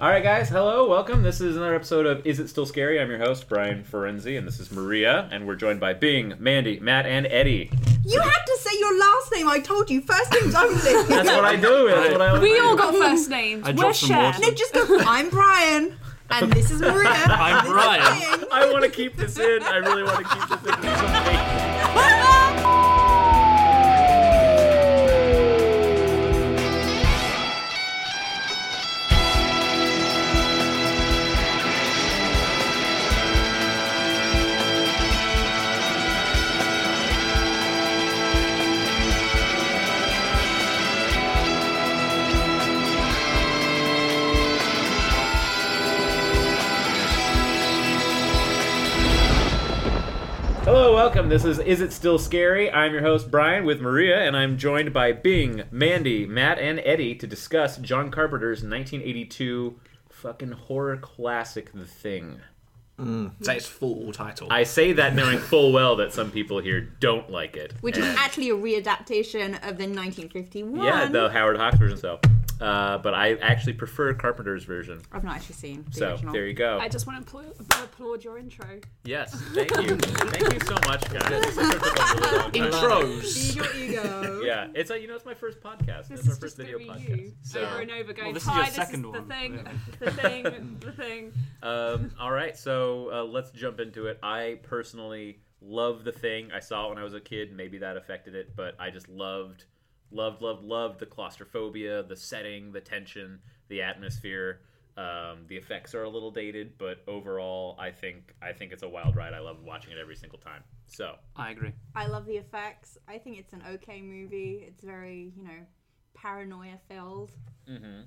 Alright guys, hello, welcome. This is another episode of Is It Still Scary? I'm your host, Brian Ferenzi, and this is Maria, and we're joined by Bing, Mandy, Matt, and Eddie. You had to say your last name, I told you. First names only. That's what I do. That's what I we all got first names. We're shared. No, just go, I'm Brian, and this is Maria. I'm Brian. I want to keep this in. I really want to keep this in. Hello, welcome. This is It Still Scary? I'm your host, Brian, with Maria, and I'm joined by Bing, Mandy, Matt, and Eddie to discuss John Carpenter's 1982 fucking horror classic, The Thing. It's its full title. I say that knowing full well that some people here don't like it. Which is actually a readaptation of the 1951. Yeah, the Howard Hawks version, so. But I actually prefer Carpenter's version. I've not actually seen the original. There you go. I just want to applaud your intro. Yes, thank you. Thank you so much, guys. Intros. Ego, ego. Yeah, it's like, it's my first podcast. This is our first video podcast. So over and over going, this is the thing, the thing, the thing. All right, so let's jump into it. I personally love The Thing. I saw it when I was a kid. Maybe that affected it, but I just loved the claustrophobia, the setting, the tension, the atmosphere. The effects are a little dated, but overall, I think it's a wild ride. I love watching it every single time. So I agree. I love the effects. I think it's an okay movie. It's very, paranoia filled. Mm-hmm.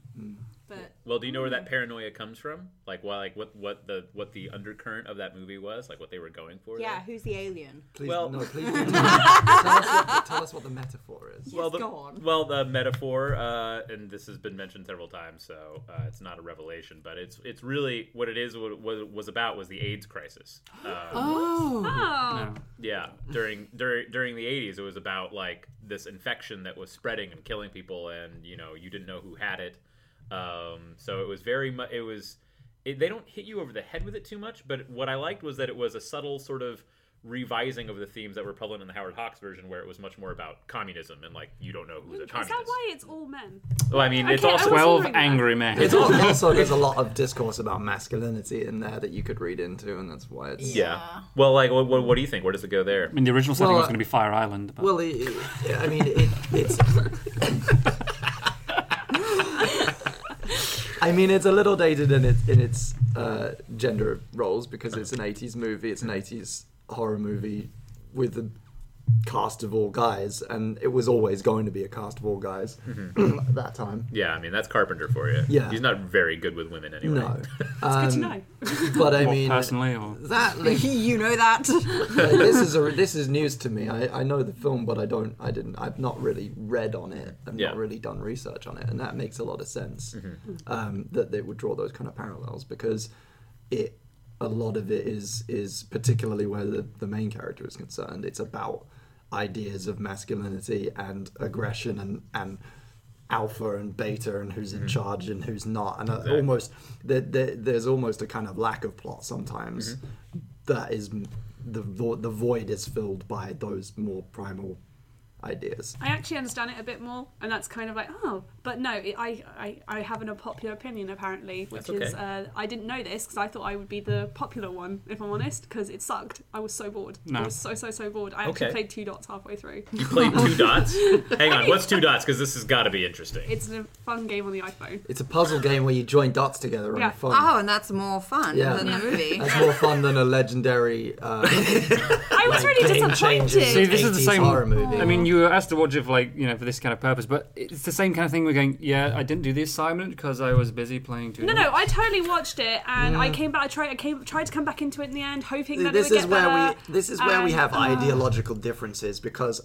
But well, do you know where that paranoia comes from? Like, why? Like, what the undercurrent of that movie was? Like, what they were going for? Yeah, there? Who's the alien? Please, well, no, please do tell us what the metaphor is. Yes, well, go on. Well, the metaphor, and this has been mentioned several times, so it's not a revelation, but it's really what it is. What it was about was the AIDS crisis. Yeah, during the 80s, it was about like this infection that was spreading and killing people, and you didn't know who had it. So it was very much, they don't hit you over the head with it too much, but what I liked was that it was a subtle sort of revising of the themes that were prevalent in the Howard Hawks version, where it was much more about communism and you don't know who's a communist. Is that why it's all men? Well, I mean, it's all 12 angry men. It's also there's a lot of discourse about masculinity in there that you could read into, and that's why it's yeah. Well, like, what do you think? Where does it go there? I mean, the original setting was going to be Fire Island. But... Well, it's. I mean, it's a little dated in its gender roles because it's an 80s movie. It's an 80s horror movie with a cast of all guys, and it was always going to be a cast of all guys at that time. Yeah, I mean, that's Carpenter for you. Yeah. He's not very good with women anyway. No. It's good to know. But I mean... personally? Or... that, that. This is news to me. I know the film, but I've not really read on it. I've not really done research on it, and that makes a lot of sense that they would draw those kind of parallels because a lot of it is particularly where the main character is concerned. It's about ideas of masculinity and aggression and alpha and beta and who's in charge and who's not. And exactly. There's almost a kind of lack of plot sometimes. That is the void is filled by those more primal ideas. I actually understand it a bit more, and that's kind of like I have an unpopular opinion apparently, which is I didn't know this because I thought I would be the popular one if I'm honest, because it sucked. I was so bored. I was so bored. I actually played 2 dots halfway through. You played 2 dots? Hang on, what's 2 dots? Because this has got to be interesting. It's a fun game on the iPhone. It's a puzzle game where you join dots together on your phone. Oh, and that's more fun than a movie. That's more fun than a legendary. I was really disappointed. See, this is the same horror movie. I mean, you were asked to watch it for for this kind of purpose, but it's the same kind of thing. We're going, I didn't do the assignment because I was busy playing too. No, I totally watched it, and I came back. I tried to come back into it in the end, hoping that it would get better. This is where we have ideological differences because,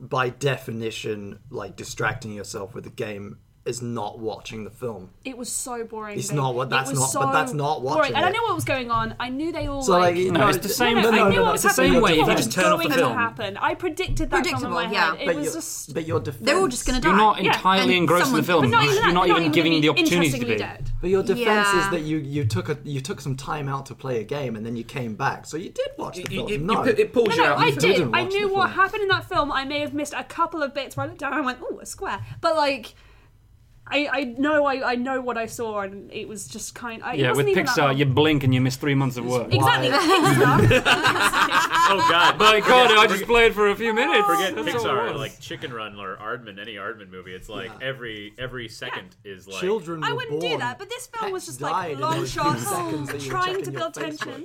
by definition, distracting yourself with a game is not watching the film. It was so boring. It's not what that's not. So but that's not watching. Boring. I don't know what was going on. I knew they all. So like you know, it's the same. No, it's the same way. If you just turn off the film, happen. I predicted that from my head. It was just. But your defense. They're all just going to die. You're not entirely engrossed in the film. You're not even giving the opportunity to be. But your defense is that you took some time out to play a game and then you came back, so you did watch the film. No, it pulls you out. I did. I knew what happened in that film. I may have missed a couple of bits where I looked down and I went, "Oh, a square," but like. I know what I saw, and it was just kind of... Yeah, with Pixar, you blink and you miss 3 months of work. Exactly, with Pixar. Oh, God. My God, I just played for a few minutes. Forget that's Pixar, like Chicken Run or Aardman, any Aardman movie. It's like every second is like... Children I wouldn't do that, but this film was just like long shots, trying to build tension.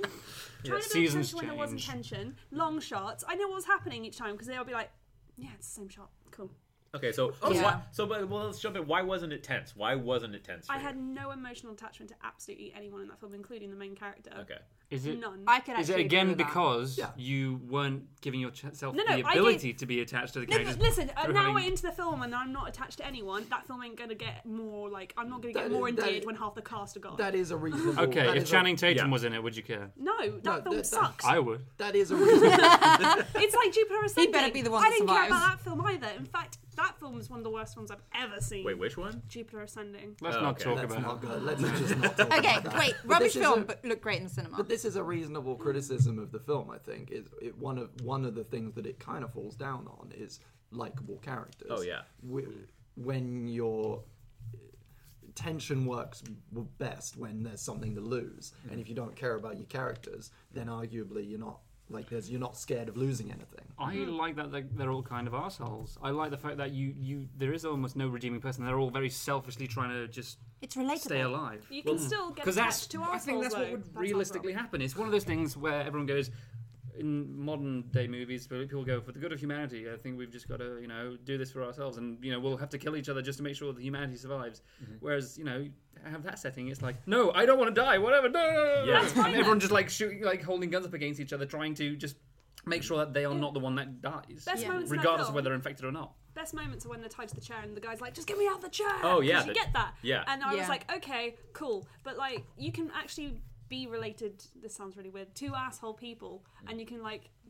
Trying to build tension when there wasn't tension. Long shots. I know what was happening each time, because they would be like, yeah, it's the same shot. Cool. Okay, let's jump in. Why wasn't it tense? I had no emotional attachment to absolutely anyone in that film, including the main character. Okay, none. Is it again because you weren't giving yourself the ability to be attached to the character? Listen, now we're into the film and I'm not attached to anyone. That film ain't gonna get more like I'm not gonna get more endeared when half the cast are gone. That is a reasonable. Okay, if Channing Tatum was in it, would you care? No, that film sucks. I would. That is a reasonable. It's like Jupiter Ascending. He better be the one. I didn't care about that film either. In fact. That film is one of the worst ones I've ever seen. Wait, which one? Jupiter Ascending. Let's just not talk about it. Okay, wait, rubbish film, but looked great in the cinema. But this is a reasonable criticism of the film, I think. One of the things that it kind of falls down on is likeable characters. Oh, yeah. When your tension works best when there's something to lose. Mm-hmm. And if you don't care about your characters, then arguably you're not. Like, you're not scared of losing anything. I like that they're all kind of assholes. I like the fact that there is almost no redeeming person. They're all very selfishly trying to just stay alive. You can still get attached to assholes, I think that's what would realistically happen. It's one of those things where everyone goes, in modern-day movies, people go, for the good of humanity, I think we've just got to, do this for ourselves, and, we'll have to kill each other just to make sure that humanity survives. Mm-hmm. Whereas, have that setting, it's like, no, I don't want to die, whatever, no! Yeah. That's fine, and everyone just, like, shooting, like, holding guns up against each other, trying to just make sure that they are not the one that dies, regardless of whether they're infected or not. Best moments are when they're tied to the chair and the guy's like, just get me out of the chair! Oh, yeah. Did you get that? Yeah. And I was like, okay, cool. But, like, you can actually... be related, this sounds really weird, to asshole people, and you can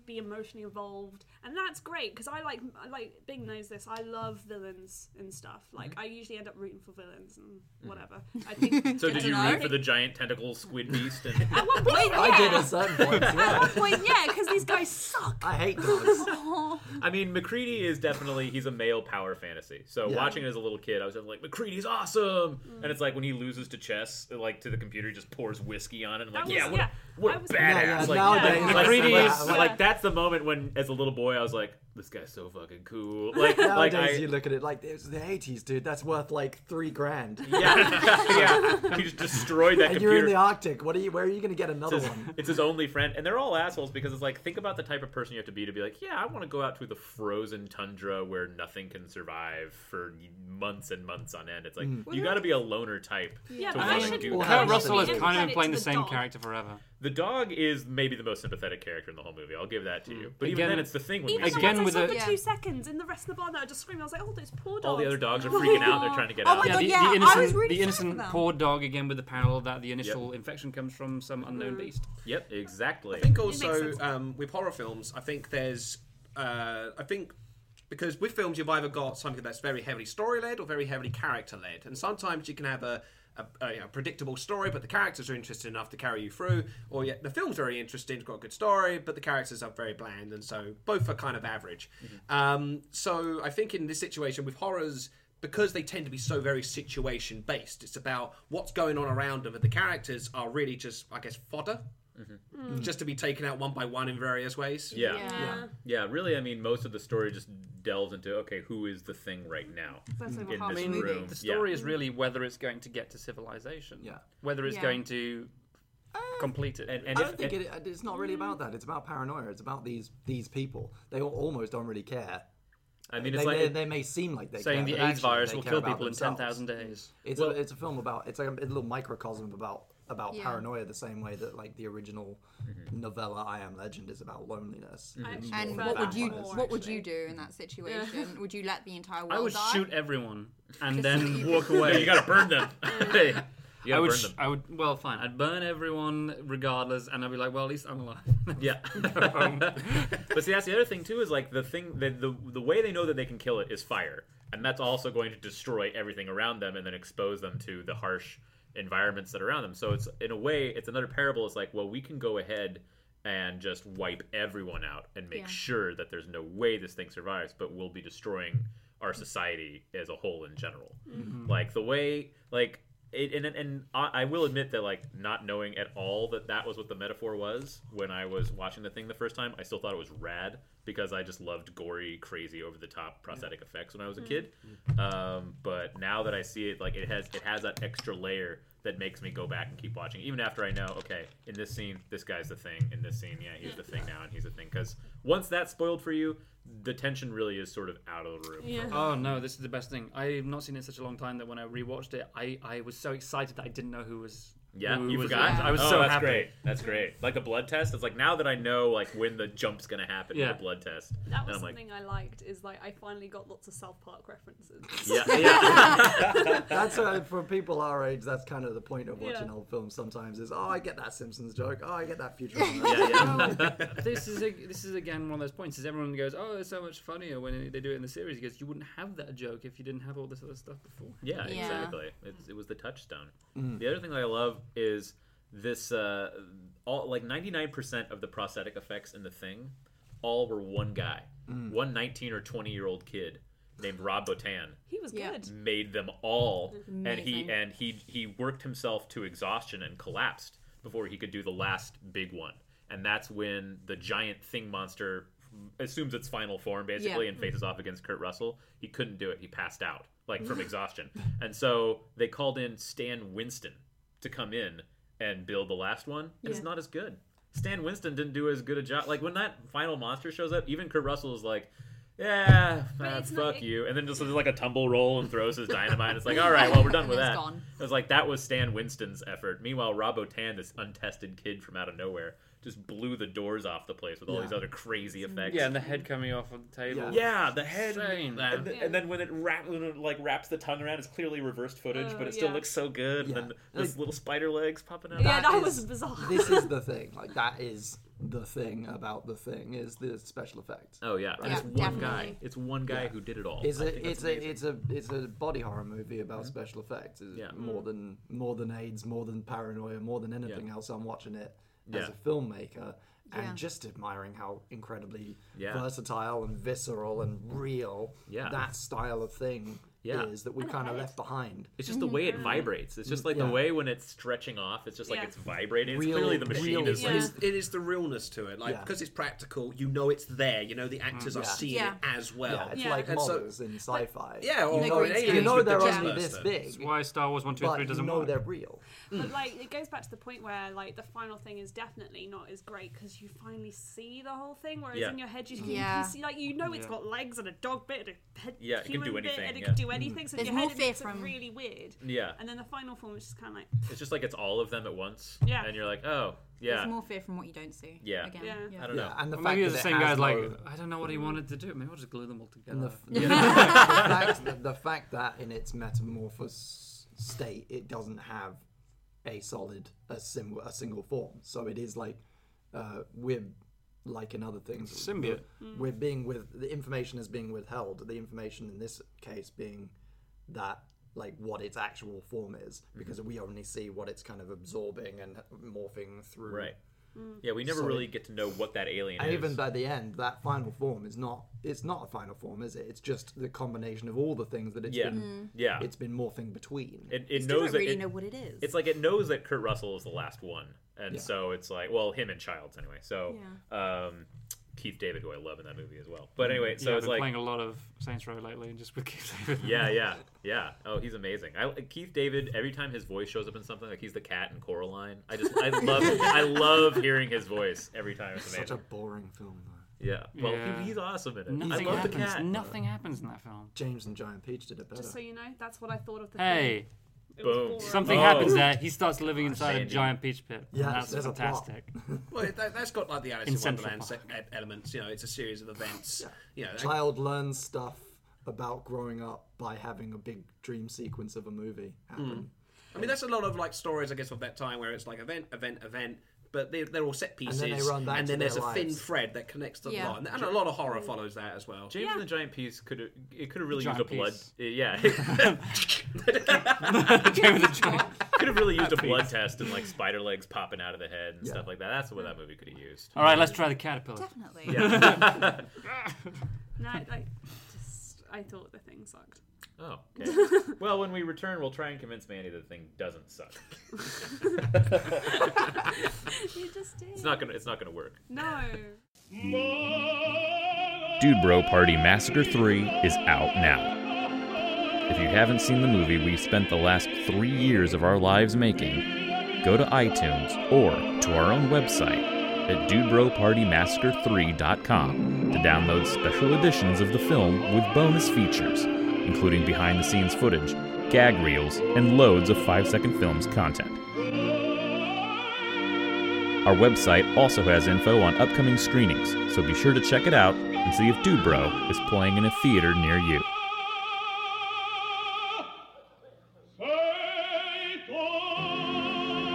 be emotionally involved, and that's great because I like Bing knows this, I love villains and stuff, I usually end up rooting for villains and whatever. I think so. Did you root for the giant tentacle squid beast? And... at one point I did at some point at one point because these guys suck. I hate those. I mean, McCready is definitely, he's a male power fantasy, so watching it as a little kid I was like, McCready's awesome, and it's like when he loses to chess, like to the computer, he just pours whiskey on it and what a badass. Nowadays, that's the moment when, as a little boy, I was like, this guy's so fucking cool. Like, nowadays, you look at it like, it was the 80s, dude. That's worth $3,000. Yeah. He just destroyed that computer. And you're in the Arctic. Where are you going to get another one? It's his only friend. And they're all assholes because it's like, think about the type of person you have to be like, I want to go out to the frozen tundra where nothing can survive for months and months on end. It's like, you got to be a loner type to want to do that. Kurt Russell has kind of been playing the same character forever. The dog is maybe the most sympathetic character in the whole movie. I'll give that to you. But even then, it's the thing. For 2 seconds, and the rest of the bar now just screaming. I was like, "Oh, those poor dogs!" All the other dogs are freaking out. They're trying to get out. The innocent poor dog again with the parallel that the initial infection comes from some unknown beast. Yep, exactly. I think also with horror films, I think there's, because with films you've either got something that's very heavily story led or very heavily character led, and sometimes you can have a predictable story, but the characters are interesting enough to carry you through, or yet the film's very interesting, it's got a good story, but the characters are very bland, and so both are kind of average. Mm-hmm. So I think in this situation with horrors, because they tend to be so very situation based, it's about what's going on around them, and the characters are really just, I guess, fodder. Mm-hmm. Just to be taken out one by one in various ways. Yeah. Really, I mean, most of the story just delves into, okay, who is the thing right now? That's in this room. The story is really whether it's going to get to civilization. Yeah. Whether it's going to complete it. I don't think it's not really about that. It's about paranoia. It's about these people. They almost don't really care. I mean, they may seem like they saying care, the AIDS virus will kill people in 10,000 days. It's a film about, it's like a little microcosm about about paranoia the same way that like the original novella I Am Legend is about loneliness. And what would you do in that situation? Yeah. Would you let the entire world die? I would shoot everyone and then walk away. Yeah, you gotta burn them. Hey, I would. Well, fine. I'd burn everyone regardless, and I'd be like, well, at least I'm alive. Yeah. But see, that's the other thing too. Is like the way they know that they can kill it is fire, and that's also going to destroy everything around them, and then expose them to the harsh environments that are around them. So it's, in a way, it's another parable. It's like, well, we can go ahead and just wipe everyone out and make sure that there's no way this thing survives, but we'll be destroying our society as a whole in general. Mm-hmm. Like the way, like. And I will admit that, like, not knowing at all that that was what the metaphor was when I was watching The Thing the first time, I still thought it was rad because I just loved gory, crazy, over-the-top prosthetic effects when I was a kid. But now that I see it, like, it has that extra layer that makes me go back and keep watching, even after I know, okay, in this scene, this guy's the thing. In this scene, he's the thing now, and he's the thing. Because once that's spoiled for you, the tension really is sort of out of the room. Yeah. Oh no, this is the best thing. I've not seen it in such a long time that when I rewatched it, I was so excited that I didn't know who was. Yeah, who you was forgot. I was so that's happy. Great. That's great. Like the blood test. It's like now that I know like when the jump's gonna happen. Yeah. The blood test. That was something like, I liked. Is like I finally got lots of South Park references. Yeah. That's for people our age. That's kind of the point of watching old films. Sometimes is I get that Simpsons joke. I get that Futurama. This is again one of those points. Is everyone goes, oh, it's so much funnier when they do it in the series. He goes, you wouldn't have that joke if you didn't have all this other stuff before. Yeah, exactly. It was the touchstone. Mm. The other thing that I love is this all like 99% of the prosthetic effects in The Thing all were one guy, one 19 or 20-year-old kid named Rob Bottin. He was good. Made them all, amazing. And he worked himself to exhaustion and collapsed before he could do the last big one, and that's when the giant thing monster assumes its final form basically and faces off against Kurt Russell. He couldn't do it. He passed out like from exhaustion, and so they called in Stan Winston to come in and build the last one, and it's not as good. Stan Winston didn't do as good a job. Like when that final monster shows up, even Kurt Russell is like, fuck you, and then just does like a tumble roll and throws his dynamite. It's like, all right, well, we're done with that. Gone. It was like that was Stan Winston's effort. Meanwhile, Rob Bottin, this untested kid from out of nowhere, just blew the doors off the place with all these other crazy effects. Yeah, and the head coming off of the table. Yeah, the head. And then when it wraps the tongue around, it's clearly reversed footage, but it still looks so good. Yeah. And then those little spider legs popping out. Yeah, that was bizarre. This is The Thing. Like, that is The Thing about The Thing, is the special effects. Oh, yeah. Right? And it's one guy. It's one guy who did it all. It's a body horror movie about special effects. It's more than AIDS, more than paranoia, more than anything else. I'm watching it as a filmmaker and just admiring how incredibly versatile and visceral and real that style of thing is that we kind of left behind. It's just the way it vibrates. It's just like the way when it's stretching off, it's just like it's vibrating. It's clearly the machine is like... It is the realness to it. Like because it's practical, you know it's there. You know the actors are seeing it as well. Yeah, it's like models in sci-fi. Like, you know they're only this big. That's why Star Wars 1, 2, 3 doesn't work. You know they're real. But like it goes back to the point where like the final thing is definitely not as great because you finally see the whole thing, whereas in your head you can see, like you know it's got legs and a dog bit and a human bit. Yeah, it can do anything. And it can do anything, so there's more fear from really weird. Yeah, and then the final form is just kind of like it's just like it's all of them at once. Yeah, and you're like, oh, yeah. There's more fear from what you don't see. Yeah, again. Yeah. I don't know. And the fact maybe the same guy's like, I don't know what he wanted to do. Maybe I'll just glue them all together. The fact that in its metamorphosis state, it doesn't have a single form, so it is like we're. Like in other things, symbiote. We're the information is being withheld. The information in this case being that, like, what its actual form is, because we only see what it's kind of absorbing and morphing through. Right. Yeah, we never really get to know what that alien is. And even by the end, that final form is not a final form, is it? It's just the combination of all the things that it's been it's been morphing between. It knows that know what it is. It's like it knows that Kurt Russell is the last one. And so it's like, well, him and Childs anyway. So Keith David, who I love in that movie as well. But anyway, so it's like playing a lot of Saints Row lately, and just with Keith David. Yeah. Oh, he's amazing. Keith David. Every time his voice shows up in something, like he's the cat in Coraline. I love hearing his voice every time. It's amazing. Such a boring film, though. Yeah, well, he's awesome in it. Nothing I love happens. The cat. Nothing happens in that film. James and Giant Peach did it better. Just so you know, that's what I thought of The Thing. Boom. Something happens there. He starts living inside a giant peach pit. Yeah, that's fantastic. Well, that's got like the Alice in Wonderland elements. You know, it's a series of events. Yeah. You know, child learns stuff about growing up by having a big dream sequence of a movie happen. I mean, that's a lot of like stories, I guess, of that time where it's like event. But they're all set pieces, and then there's a thin thread that connects them all. And a lot of horror follows that as well. James and the Giant Peach could have really used a blood. Yeah, James and the Giant could have really used a blood test and like spider legs popping out of the head and stuff like that. That's what that movie could have used. All right, let's try the caterpillar. Definitely. Yeah. I thought The Thing sucked. Oh, okay. Well, when we return, we'll try and convince Mandy that The Thing doesn't suck. You just did. It's not gonna work. No. Dude Bro Party Massacre 3 is out now. If you haven't seen the movie we've spent the last 3 years of our lives making, go to iTunes or to our own website at dudebropartymassacre3.com to download special editions of the film with bonus features, including behind-the-scenes footage, gag reels, and loads of 5-second films content. Our website also has info on upcoming screenings, so be sure to check it out and see if Dude Bro is playing in a theater near you.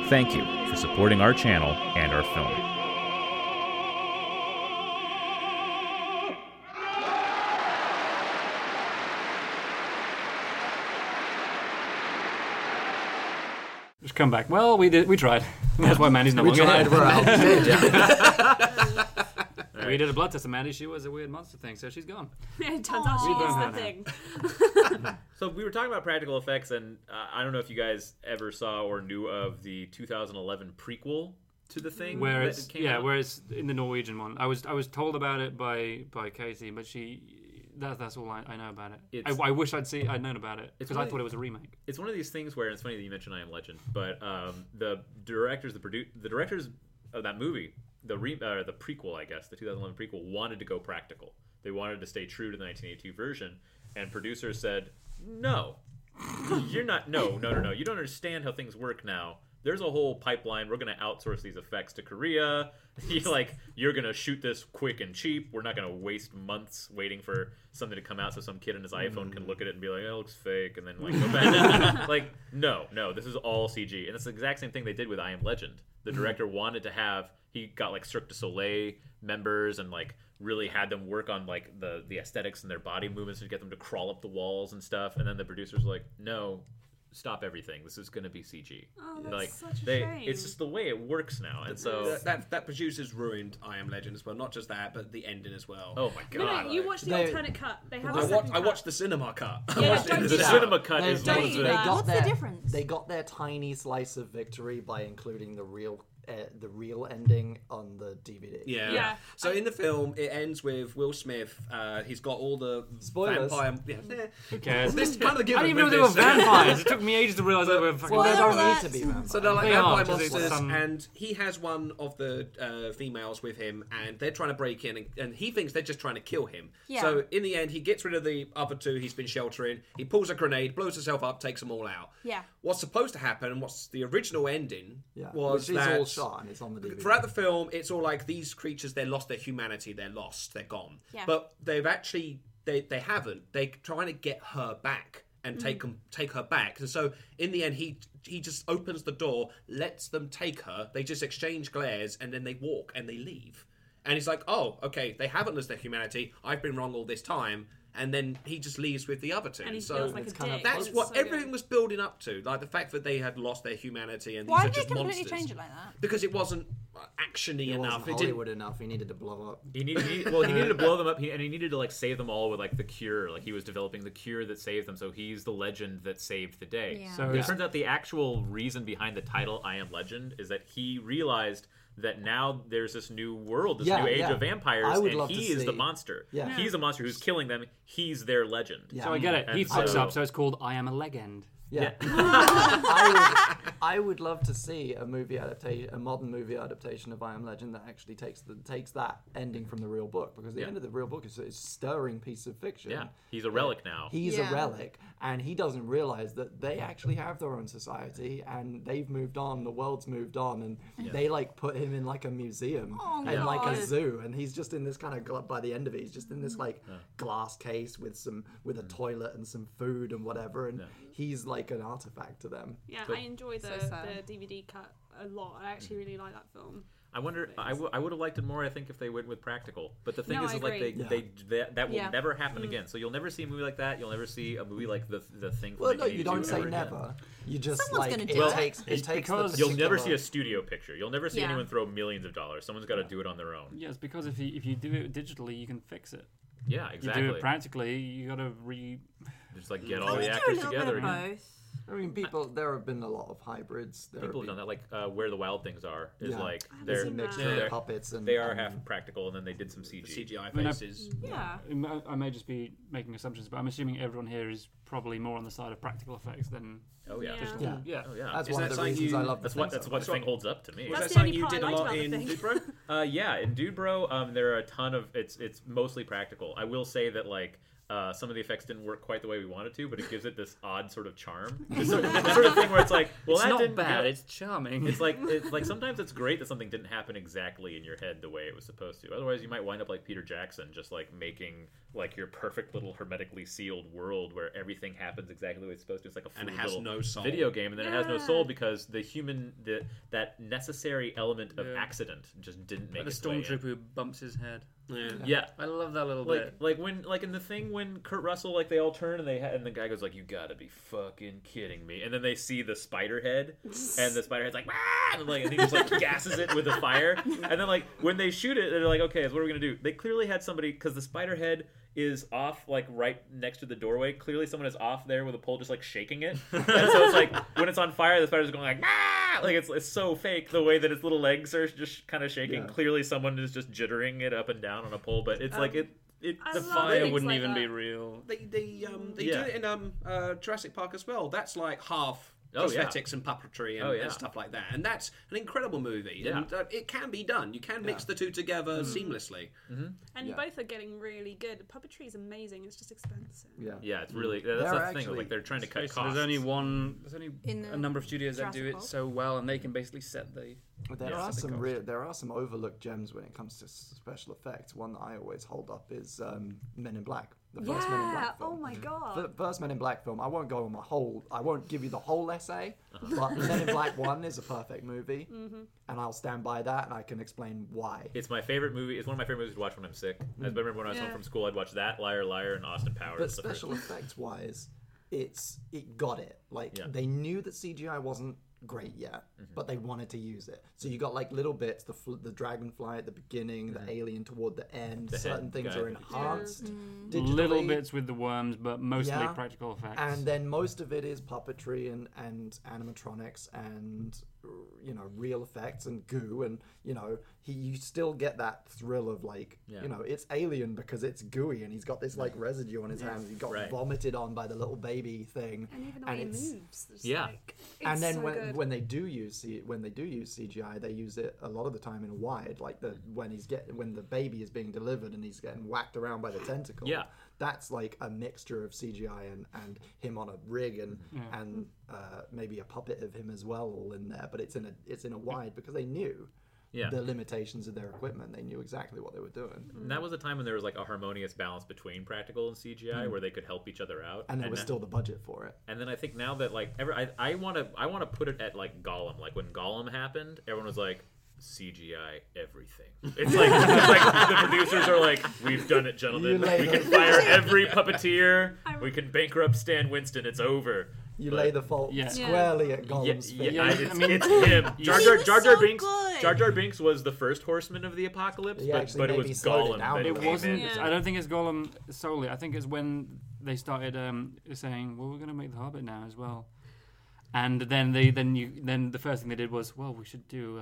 Thank you for supporting our channel and our film. Just come back. Well, we tried. That's why Mandy's not longer here. We tried, we're out. We did a blood test of Mandy. She was a weird monster thing, so she's gone. It turns out she is the thing. So we were talking about practical effects, and I don't know if you guys ever saw or knew of the 2011 prequel to The Thing. Where it's, where it's in the Norwegian one. I was told about it by Katie, but she... That's all I know about it. I wish I'd known about it because I thought it was a remake. It's one of these things where, and it's funny that you mentioned I Am Legend, but the directors of that movie, the prequel, I guess, the 2011 prequel, wanted to go practical. They wanted to stay true to the 1982 version, and producers said, "No, you're not. No. You don't understand how things work now. There's a whole pipeline. We're going to outsource these effects to Korea. You're going to shoot this quick and cheap. We're not going to waste months waiting for something to come out so some kid on his iPhone can look at it and be like, oh, it looks fake, and then like go back. No, this is all CG." And it's the exact same thing they did with I Am Legend. The director wanted to have, he got like Cirque du Soleil members and like really had them work on like the aesthetics and their body movements to get them to crawl up the walls and stuff. And then the producers were like, "No, stop everything. This is going to be CG." Oh, that's such a shame. It's just the way it works now. And so that producer's ruined I Am Legend as well. Not just that, but the ending as well. Oh my god. No, you watch the alternate cut. They have I watched the cinema cut. Yeah, the cinema cut is what's the difference? They got their tiny slice of victory by including the real ending on the DVD. Yeah. So in the film, it ends with Will Smith. He's got all the spoilers. Vampire... Yeah. Who cares? This kind of I didn't even know they were vampires. It took me ages to realise they were fucking vampires. Well, they don't need to be vampires. So they're like vampire monsters, and he has one of the females with him, and they're trying to break in, and he thinks they're just trying to kill him. Yeah. So in the end, he gets rid of the other two he's been sheltering. He pulls a grenade, blows himself up, takes them all out. Yeah. What's supposed to happen, and what's the original ending, was that... shot and it's on the DVD. Throughout the film, it's all like these creatures, they lost their humanity, they're lost, they're gone. Yeah. But they've actually, they haven't. They're trying to get her back and take her back. And so in the end, he just opens the door, lets them take her. They just exchange glares and then they walk and they leave. And it's like, oh, okay, they haven't lost their humanity. I've been wrong all this time. And then he just leaves with the other two. And he feels like a dick. That's what everything was building up to. Like the fact that they had lost their humanity and these are just monsters. Why did they completely change it like that? Because it wasn't action-y enough. It wasn't Hollywood enough. He needed to blow up. He needed to blow them up, and he needed to like save them all with like the cure. Like he was developing the cure that saved them, so he's the legend that saved the day. Yeah. So it turns out the actual reason behind the title, I Am Legend, is that he realized... that now there's this new world, this new age of vampires, and he is the monster. Yeah. He's a monster who's killing them. He's their legend. Yeah. So I get it. He fucks up, so it's called I Am a Legend. Yeah. I would love to see a modern movie adaptation of I Am Legend that actually takes that ending from the real book, because the end of the real book is a stirring piece of fiction. Yeah, he's a relic now. He's a relic, and he doesn't realize that they actually have their own society, and they've moved on, the world's moved on, and they like put him in like a museum and like a zoo, and he's just in this kind of, by the end of it, he's just in this like glass case with a toilet and some food and whatever, and he's like an artifact to them. Yeah, but I enjoy the DVD cut a lot. I actually really like that film. I wonder. I would have liked it more, I think, if they went with practical. But the thing is like that will never happen again. So you'll never see a movie like that. You'll never see a movie like the Thing. Well, no, you don't say never. Again. You just someone's like it takes. Because you'll never see a studio picture. You'll never see anyone throw millions of dollars. Someone's got to do it on their own. Yes, because if you do it digitally, you can fix it. Yeah, exactly. You do it practically, you got to just like get all the actors together. I mean, there have been a lot of hybrids. People have done that, like Where the Wild Things Are is like they're mixture of puppets, and they are half practical, and then they did some CGI faces. I may just be making assumptions, but I'm assuming everyone here is probably more on the side of practical effects than digital. That's one of the reasons I love. That's what The Thing holds up to me. Was that something you did a lot in Dude Bro? Yeah, in Dude Bro, there are a ton of it's mostly practical. I will say that like. Some of the effects didn't work quite the way we wanted to, but it gives it this odd sort of charm. This sort of thing where it's like, well, it's that not bad. It's charming. It's like sometimes it's great that something didn't happen exactly in your head the way it was supposed to. Otherwise, you might wind up like Peter Jackson, just like making like your perfect little hermetically sealed world where everything happens exactly the way it's supposed to. It's like a full no soul video game, and then it has no soul because the human that necessary element of accident just didn't make it. The stormtrooper who bumps his head. Yeah, I love that little bit. Like in The Thing, when Kurt Russell, like they all turn and and the guy goes like, "You gotta be fucking kidding me!" And then they see the spider head, and the spider head's like, "Ah!" And he just like gasses it with the fire. And then like when they shoot it, they're like, "Okay, so what are we gonna do?" They clearly had somebody because the spider head is off like right next to the doorway. Clearly, someone is off there with a pole, just like shaking it. And so it's like when it's on fire, the spider's going like, "Ah!" Like it's so fake the way that its little legs are just kind of shaking. Yeah. Clearly, someone is just jittering it up and down on a pole. But it's like the fire wouldn't even be real. They do it in Jurassic Park as well. That's like half cosmetics and puppetry and stuff like that. And that's an incredible movie. Yeah. And it can be done. You can mix the two together seamlessly. Mm-hmm. And both are getting really good. Puppetry is amazing. It's just expensive. Yeah, yeah. It's really that's the thing. Like they're trying to cut costs. There's only a number of studios Jurassic that do it so well, and they can basically set the. But there are some overlooked gems when it comes to special effects. One that I always hold up is Men in Black. The first Men in Black film. Oh my god. The first Men in Black film. I won't give you the whole essay, but Men in Black 1 is a perfect movie, and I'll stand by that, and I can explain why. It's my favorite movie. It's one of my favorite movies to watch when I'm sick. I remember when I was home from school, I'd watch that, Liar Liar, and Austin Powers. But special effects wise, it got it. Like they knew that CGI wasn't great yet, but they wanted to use it. So you got like little bits, the dragonfly at the beginning, the alien toward the end. Certain things are enhanced digitally. Little bits with the worms, but mostly practical effects. And then most of it is puppetry and animatronics and real effects and goo, and you still get that thrill of like it's alien because it's gooey and he's got this like residue on his hands. He got vomited on by the little baby thing, and even the way it moves. And then when they do use CGI, they use it a lot of the time in wide, like when the baby is being delivered and he's getting whacked around by the tentacle. Yeah. That's like a mixture of CGI and him on a rig and maybe a puppet of him as well, all in there. But it's in a wide because they knew the limitations of their equipment. They knew exactly what they were doing. And that was a time when there was like a harmonious balance between practical and CGI, where they could help each other out. And there was still the budget for it. And then I think now that like I want to put it at like Gollum. Like when Gollum happened, everyone was like, CGI everything. It's like the producers are like, we've done it, gentlemen. We can fire every puppeteer. We can bankrupt Stan Winston. It's over. Lay the fault squarely at Gollum's feet. Yeah, it's him. Jar Jar Binks was the first horseman of the apocalypse, but it was Gollum. It wasn't. I don't think it's Gollum solely. I think it's when they started saying, "Well, we're going to make the Hobbit now as well," and then the first thing they did was, "Well, we should do."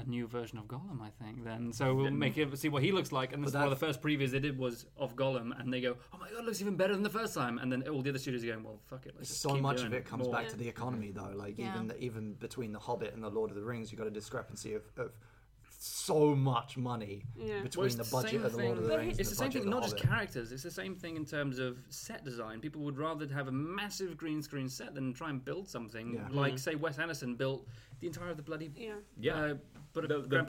a new version of Gollum, I think, then. So we'll make it, see what he looks like. And this is one of the first previews they did was of Gollum, and they go, oh my god, it looks even better than the first time. And then all the other studios are going, well, fuck it. Let's so much of it comes back to the economy, though. Like, even between The Hobbit and The Lord of the Rings, you've got a discrepancy of so much money between the budget of The Lord of the Rings. It's the same thing, not just characters. It's the same thing in terms of set design. People would rather have a massive green screen set than try and build something like, say, Wes Anderson built the entire of the bloody but the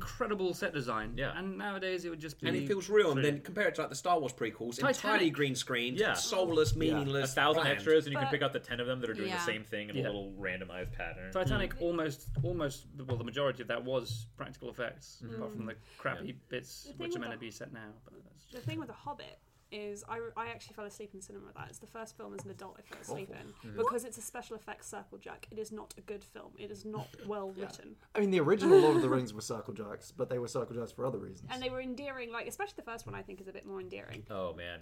incredible set design. Yeah, and nowadays it would just be, and it feels real. And then compare it to like the Star Wars prequels, entirely green screen, soulless, meaningless, 1,000 extras, and you can pick out the 10 of them that are doing the same thing in a little randomized pattern. Titanic almost, well, the majority of that was practical effects, apart from the crappy bits which are meant to be set now. But that's the thing with The Hobbit. Is I actually fell asleep in the cinema with that. It's the first film as an adult I fell asleep in. Because it's a special effects circle jerk. It is not a good film. It is not well written. I mean, the original Lord of the Rings were circle jerks, but they were circle jerks for other reasons. And they were endearing, like, especially the first one I think is a bit more endearing. Oh, man.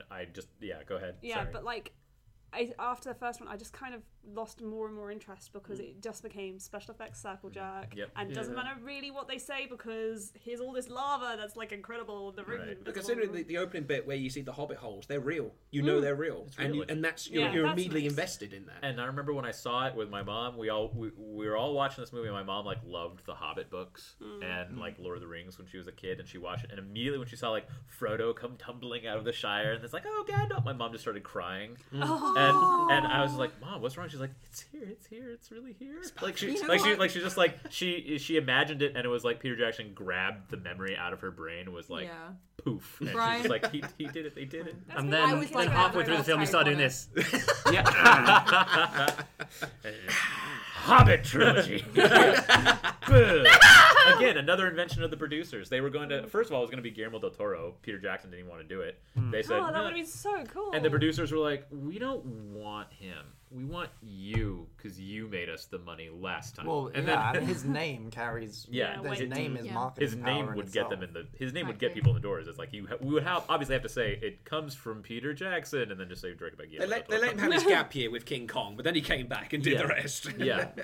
Go ahead. Yeah, sorry. But like, after the first one, I just kind of lost more and more interest because it just became special effects circle jerk, and doesn't matter really what they say because here's all this lava that's like incredible. The room, considering the opening bit where you see the hobbit holes, they're real. You know they're real, and that's you're that's immediately invested in that. And I remember when I saw it with my mom, we were all watching this movie. And my mom like loved the Hobbit books and like Lord of the Rings when she was a kid, and she watched it. And immediately when she saw like Frodo come tumbling out of the Shire, and it's like, oh Gandalf, my mom just started crying. And I was like, Mom, what's wrong? She's like, it's here, it's really here. Like she imagined it, and it was like Peter Jackson grabbed the memory out of her brain, was like poof, and she's just like, he did it, they did it. That's and then like halfway through the film, he started doing this. Hobbit trilogy. Again, another invention of the producers. They were going to, first of all, it was going to be Guillermo del Toro. Peter Jackson didn't even want to do it. They said, that would have been so cool. And the producers were like, we don't want him. We want you because you made us the money last time. Well, and then his name carries. His name is marketing. His name power would get them in the. His name would get people in the doors. It's like we would obviously have to say it comes from Peter Jackson, and then just say directed by Guillermo. They let him have his gap year with King Kong, but then he came back and did the rest.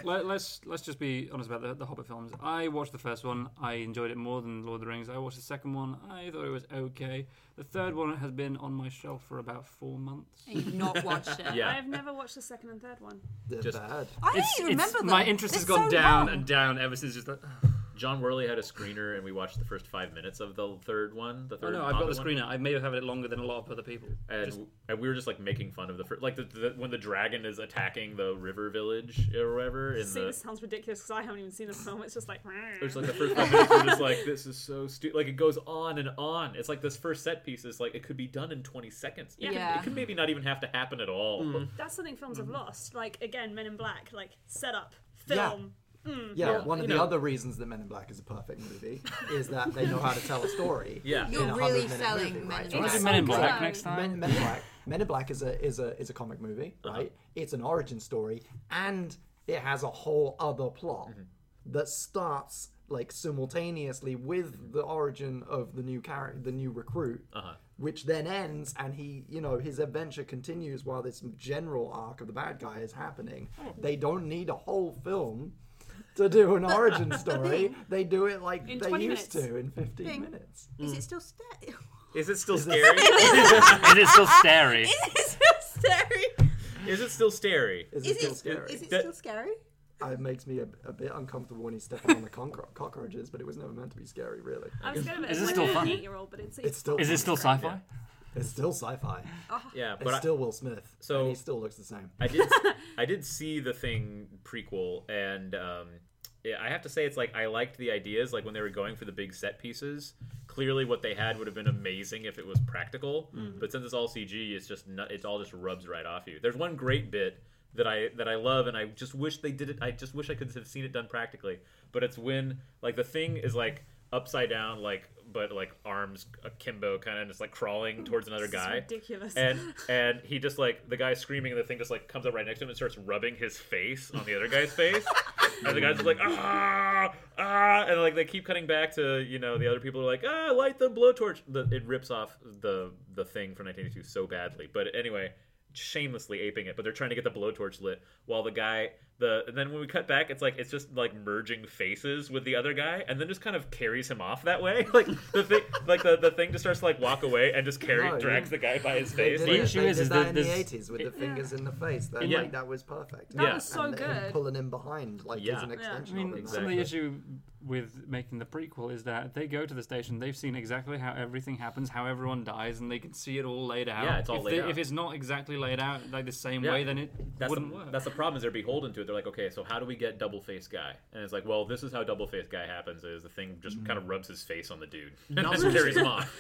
Let's just be honest about the Hobbit films. I watched the first one. I enjoyed it more than Lord of the Rings. I watched the second one. I thought it was okay. The third one has been on my shelf for about 4 months. And you've not watched it. Yeah. I've never watched the second and third one. They're just bad. I don't even remember them. My interest has gone down and down ever since. Just like, John Worley had a screener, and we watched the first 5 minutes of the third one. I've got the screener. I may have had it longer than a lot of other people. And we were just like making fun of the first, like the when the dragon is attacking the river village or whatever. This sounds ridiculous because I haven't even seen the film. It's just like. It's like the first 5 minutes we're just like, this is so stupid. Like it goes on and on. It's like this first set piece is like it could be done in 20 seconds. It could maybe not even have to happen at all. That's something films have lost. Like again, Men in Black, like set up film. Yeah. One of the other reasons that Men in Black is a perfect movie is that they know how to tell a story. You're really selling movie, right? Men in Black. Do Men in Black next time? Men in Black is a comic movie, right? It's an origin story, and it has a whole other plot that starts like simultaneously with the origin of the new character, the new recruit, which then ends, and he, you know, his adventure continues while this general arc of the bad guy is happening. They don't need a whole film to do an origin story. They do it like they used to in 15 minutes. Is it still scary? Is it still scary? Is it still scary? Is it still scary? It makes me a bit uncomfortable when he's stepping on the cockroaches, but it was never meant to be scary, really. I was going to Is it still funny? Is it still sci-fi? Yeah. It's still sci-fi. Yeah, but it's still Will Smith, so and he still looks the same. I did see the Thing prequel, and I have to say it's like I liked the ideas. Like when they were going for the big set pieces, clearly what they had would have been amazing if it was practical. But since it's all CG, it's just it all just rubs right off you. There's one great bit that I love, and I just wish they did it. I just wish I could have seen it done practically. But it's when like the Thing is like upside down, like. But like arms akimbo, kind of just like crawling towards another guy. It's ridiculous. And he just like the guy screaming, and the Thing just like comes up right next to him and starts rubbing his face on the other guy's face. And the guy's just like ah, and like they keep cutting back to the other people are like light the blowtorch. It rips off the Thing from 1982 so badly, but anyway. Shamelessly aping it, but they're trying to get the blowtorch lit while the guy And then when we cut back, it's like it's just like merging faces with the other guy, and then just kind of carries him off that way. Like the thing, like the thing just starts to like walk away and just drags the guy by his face. The issue is that in the '80s with the fingers in the face. Like that was perfect. That was so good. And pulling him behind is an extension. I mean, the issue with making the prequel is that they go to the station, they've seen exactly how everything happens, how everyone dies, and they can see it all laid out. Yeah, it's all laid out. If it's not exactly laid out like the same way, then it wouldn't work. That's the problem, is they're beholden to it. They're like, okay, so how do we get double-faced guy? And it's like, well, this is how double-faced guy happens, is the thing just kind of rubs his face on the dude and just carries him off.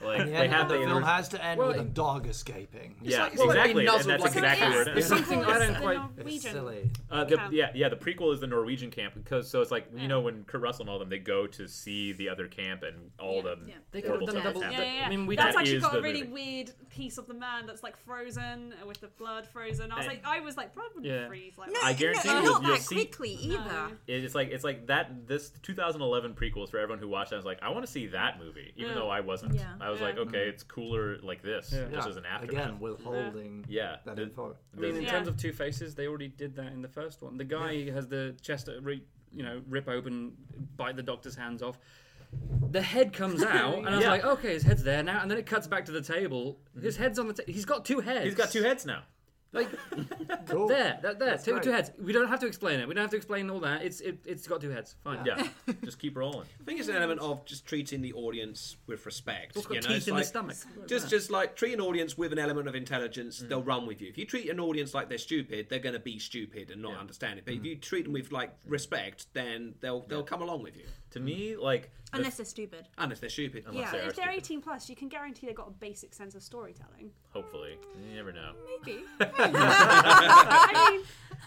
Like, the film has to end with a dog escaping. Yeah, exactly. And that's exactly where it is. It's something I don't quite... It's silly. The prequel is the Norwegian camp, because so it's like, you know, when Kurt Russell and all them, they go to see the other camp and all them horrible stuff happens. That's actually got a really weird piece of the man that's like frozen, with the blood frozen. I was like, probably freeze. Like, I guarantee. Not that quickly either. It's like that. This 2011 prequels, for everyone who watched that, I was like, I want to see that movie, even though I wasn't. Yeah. I was like, okay, it's cooler like this. Yeah. This is an aftermath. Again, withholding that info. I mean, in terms of Two Faces, they already did that in the first one. The guy has the chest, rip open, bite the doctor's hands off. The head comes out, and I was like, okay, his head's there now. And then it cuts back to the table. Mm-hmm. His head's on the table. He's got two heads. He's got two heads now. Like, cool. There, two heads. We don't have to explain it. We don't have to explain all that. It's got two heads. Fine. Yeah. Just keep rolling. I think it's an element of just treating the audience with respect. It's got teeth in the stomach. Just like treat an audience with an element of intelligence, they'll run with you. If you treat an audience like they're stupid, they're going to be stupid and not understand it. But if you treat them with like respect, then they'll come along with you. To me, like... Unless they're stupid. If they're 18 plus, you can guarantee they've got a basic sense of storytelling. Hopefully. You never know. Maybe. I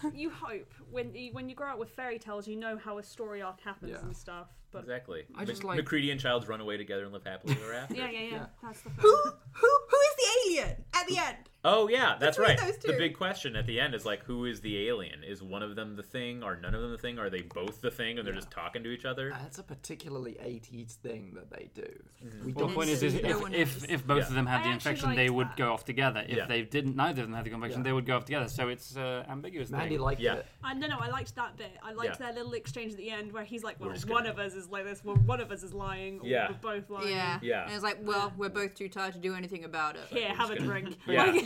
mean, you hope. When you grow up with fairy tales, you know how a story arc happens and stuff. But exactly. I just like... McCready and Childs run away together and live happily ever after. Yeah. That's the Who is the alien at the end? Oh, yeah, that's right. The big question at the end is, like, who is the alien? Is one of them the thing? Are none of them the thing? Are they both the thing? And they're just talking to each other? That's a particularly 80s thing that they do. Mm-hmm. The point is if both of them had the infection, they would go off together. If they didn't, neither of them had the infection, they would go off together. So it's ambiguous thing. Mandy liked it. No, I liked that bit. I liked their little exchange at the end where he's like, well, one of us is like this, well, one of us is lying, or we're both lying. Yeah. And it's like, well, we're both too tired to do anything about it. Here, have a drink.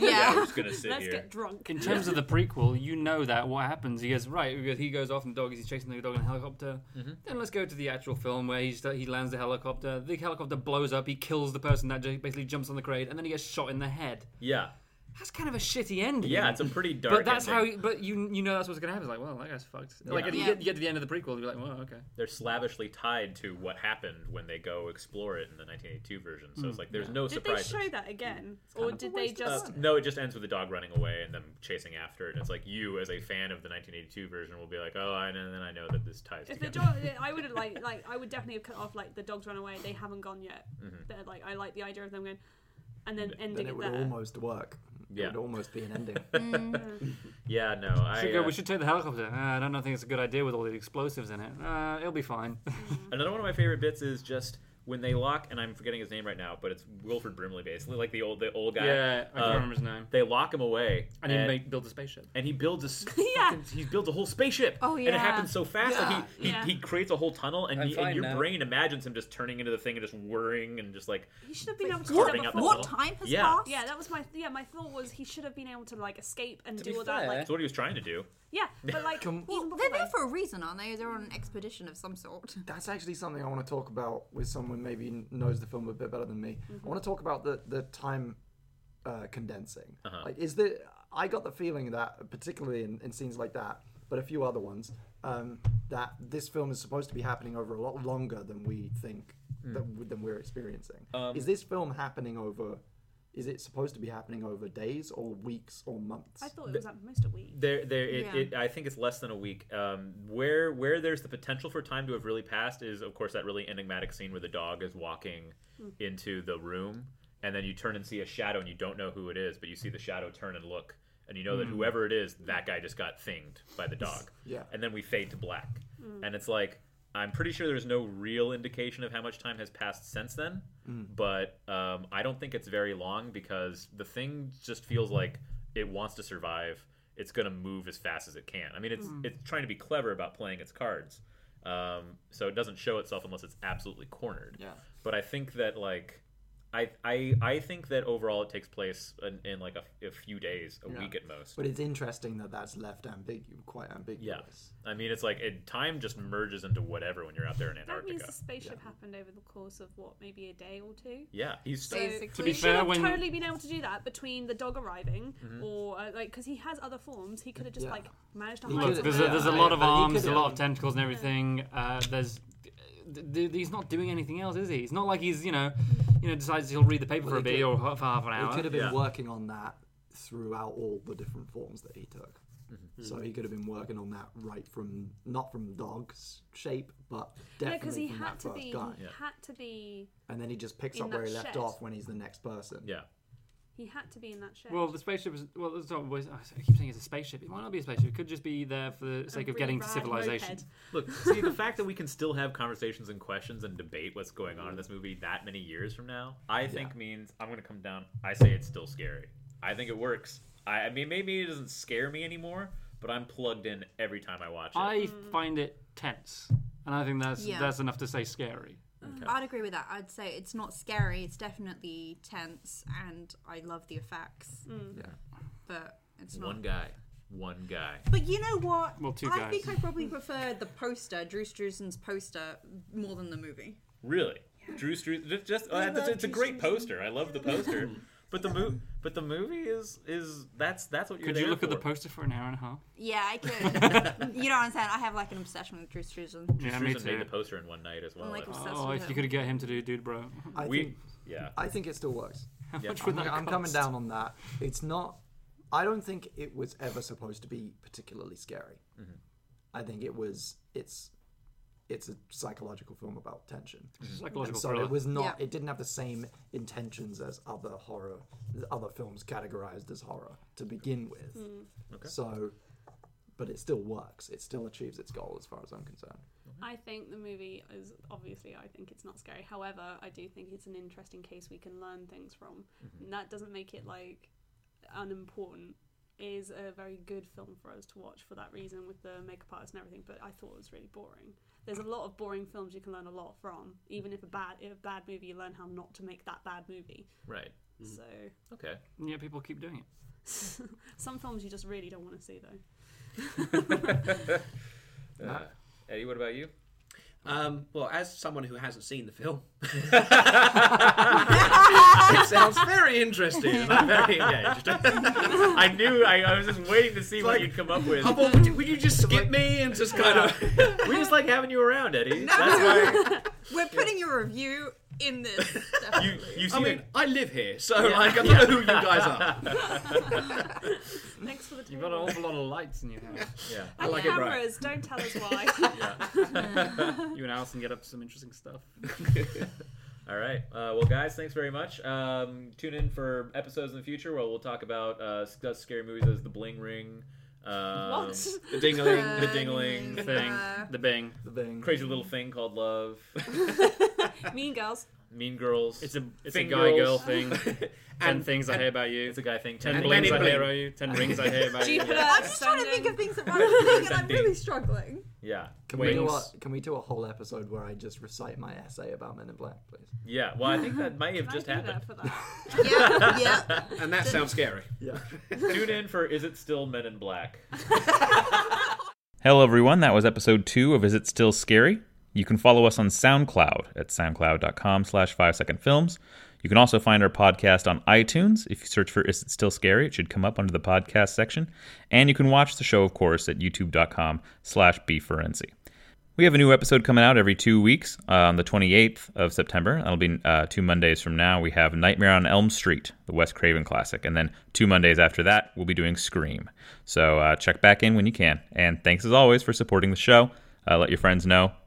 Yeah, I'm just gonna sit here. Let's get drunk. In terms of the prequel, you know that what happens. He goes off, and the dog is chasing the dog in a helicopter. Mm-hmm. Then let's go to the actual film where he lands the helicopter. The helicopter blows up. He kills the person that basically jumps on the crate, and then he gets shot in the head. Yeah. That's kind of a shitty ending. Yeah, it's a pretty dark ending. But that's ending. But you know that's what's going to happen. It's like, well, that guy's fucked. Yeah. Like, if you get to the end of the prequel, you're like, well, okay. They're slavishly tied to what happened when they go explore it in the 1982 version. So it's like, there's no surprises. Did they show that again? Or did they just... No, it just ends with the dog running away and them chasing after it. And it's like, you, as a fan of the 1982 version, will be like, oh, and then I know that this ties together. I would definitely have cut off, like, the dogs run away, they haven't gone yet. Mm-hmm. Like, I like the idea of them going... And then ending it there. Then it would almost work. Yeah. It would almost be an ending. We should take the helicopter. I don't think it's a good idea with all the explosives in it. It'll be fine. Another one of my favorite bits is just when they lock, and I'm forgetting his name right now, but it's Wilford Brimley, basically, like the old guy. Yeah, I can't remember his name. They lock him away. And he builds a spaceship. And he builds a whole spaceship. Oh, yeah. And it happens so fast that he creates a whole tunnel, and your brain imagines him just turning into the thing and just whirring and just like... He should have been able to do that before. What time has passed? Yeah, that was my thought was he should have been able to like escape and do all that. Like, that's what he was trying to do. Yeah, but like... Well, they're there for a reason, aren't they? They're on an expedition of some sort. That's actually something I want to talk about with someone maybe knows the film a bit better than me. Mm-hmm. I want to talk about the time condensing. Uh-huh. Like, I got the feeling that, particularly in scenes like that, but a few other ones, that this film is supposed to be happening over a lot longer than we think than we're experiencing. Is this film happening over? Is it supposed to be happening over days or weeks or months? I thought it was at most a week. I think it's less than a week. Where there's the potential for time to have really passed is, of course, that really enigmatic scene where the dog is walking into the room, and then you turn and see a shadow, and you don't know who it is, but you see the shadow turn and look, and you know that whoever it is, that guy just got thinged by the dog. Yeah. And then we fade to black. And it's like... I'm pretty sure there's no real indication of how much time has passed since then, but I don't think it's very long because the thing just feels like it wants to survive. it's going to move as fast as it can. I mean, it's trying to be clever about playing its cards. So it doesn't show itself unless it's absolutely cornered. Yeah. But I think that, like, I think that overall it takes place in like a few days, a week at most. But it's interesting that that's left quite ambiguous. Yeah. I mean, it's like time just merges into whatever when you're out there in Antarctica. That means the spaceship happened over the course of, what, maybe a day or two? Yeah. To be fair, he should have totally been able to do that between the dog arriving, or, like, because he has other forms, he could have just, like, managed to hide. There's a lot of arms, a lot of tentacles and everything. He's not doing anything else, is he? It's not like he's, you know, decides he'll read the paper for a bit or for half an hour. He could have been working on that throughout all the different forms that he took. Mm-hmm. So he could have been working on that right from, not from dog's shape, but definitely from that first guy. He had to be. And then he just picks up where he left off when he's the next person. Yeah. He had to be in that ship. Well, the spaceship is... Well, it's not always, I keep saying it's a spaceship. It might not be a spaceship. It could just be there for the sake of getting to civilization. Moped. Look, see, the fact that we can still have conversations and questions and debate what's going on in this movie that many years from now, I think means I'm going to come down. I say it's still scary. I think it works. I mean, maybe it doesn't scare me anymore, but I'm plugged in every time I watch it. I find it tense. And I think that's enough to say scary. Okay. I'd agree with that. I'd say it's not scary. It's definitely tense, and I love the effects. Mm. Yeah, but it's not one guy. But you know what? Well, two guys. I think I probably preferred the poster, Drew Struzan's poster, more than the movie. Really, yeah. Drew Struzan. It's a great poster. I love the poster. But the movie is that's what you're. Could you look at the poster for an hour and a half? Yeah, I could. You don't understand. I have like an obsession with Drew Struzan. Yeah, me too. Made the poster in one night as well. If you could get him to do Dude Bro. I think it still works. I'm coming down on that. It's not. I don't think it was ever supposed to be particularly scary. Mm-hmm. I think it was. It's a psychological film about tension. Psychological thriller. So it was not. Yeah. It didn't have the same intentions as other films categorized as horror to begin with. Mm. Okay. So, but it still works. It still achieves its goal, as far as I'm concerned. I think the movie is obviously. I think it's not scary. However, I do think it's an interesting case we can learn things from. Mm-hmm. And that doesn't make it like unimportant. Is a very good film for us to watch for that reason, with the makeup artist and everything. But I thought it was really boring. There's a lot of boring films you can learn a lot from. Even if a bad movie, you learn how not to make that bad movie. Right. So. Okay. Yeah, people keep doing it. Some films you just really don't want to see, though. Eddie, what about you? Well, as someone who hasn't seen the film, it sounds very interesting, and I'm very engaged. I knew I was just waiting to see what you'd come up with. Would you just skip me and just kind of? We just like having you around, Eddie. No. That's why we're putting your review in this. You see, I mean, I live here, so like, I don't know who you guys are. Thanks for the. You've got an awful lot of lights in your house. Yeah, I like cameras. It, right. Don't tell us why. You and Alison get up to some interesting stuff. All right. Well, guys, thanks very much. Tune in for episodes in the future where we'll talk about such scary movies as The Bling Ring. What? The Ding-a-Ling Thing. The Bing. Crazy Little Thing Called Love. Mean Girls. It's a guy-girl thing. 10 things I hear about you. It's a guy thing. 10 blings I hear about you. 10 rings I hear about you. Yeah. I'm just trying to think of things that I think, and I'm really struggling. Yeah. Can we do a whole episode where I just recite my essay about Men in Black, please? Yeah. Well, I think that might have just happened. That? Yeah. And that sounds scary. Yeah. Tune in for Is It Still Men in Black? Hello, everyone. That was episode 2 of Is It Still Scary? You can follow us on SoundCloud at soundcloud.com/5secondfilms. You can also find our podcast on iTunes. If you search for Is It Still Scary, it should come up under the podcast section. And you can watch the show, of course, at youtube.com/bferenzi. We have a new episode coming out every 2 weeks on the 28th of September. That'll be 2 Mondays from now. We have Nightmare on Elm Street, the Wes Craven classic. And then 2 Mondays after that, we'll be doing Scream. So check back in when you can. And thanks, as always, for supporting the show. Let your friends know.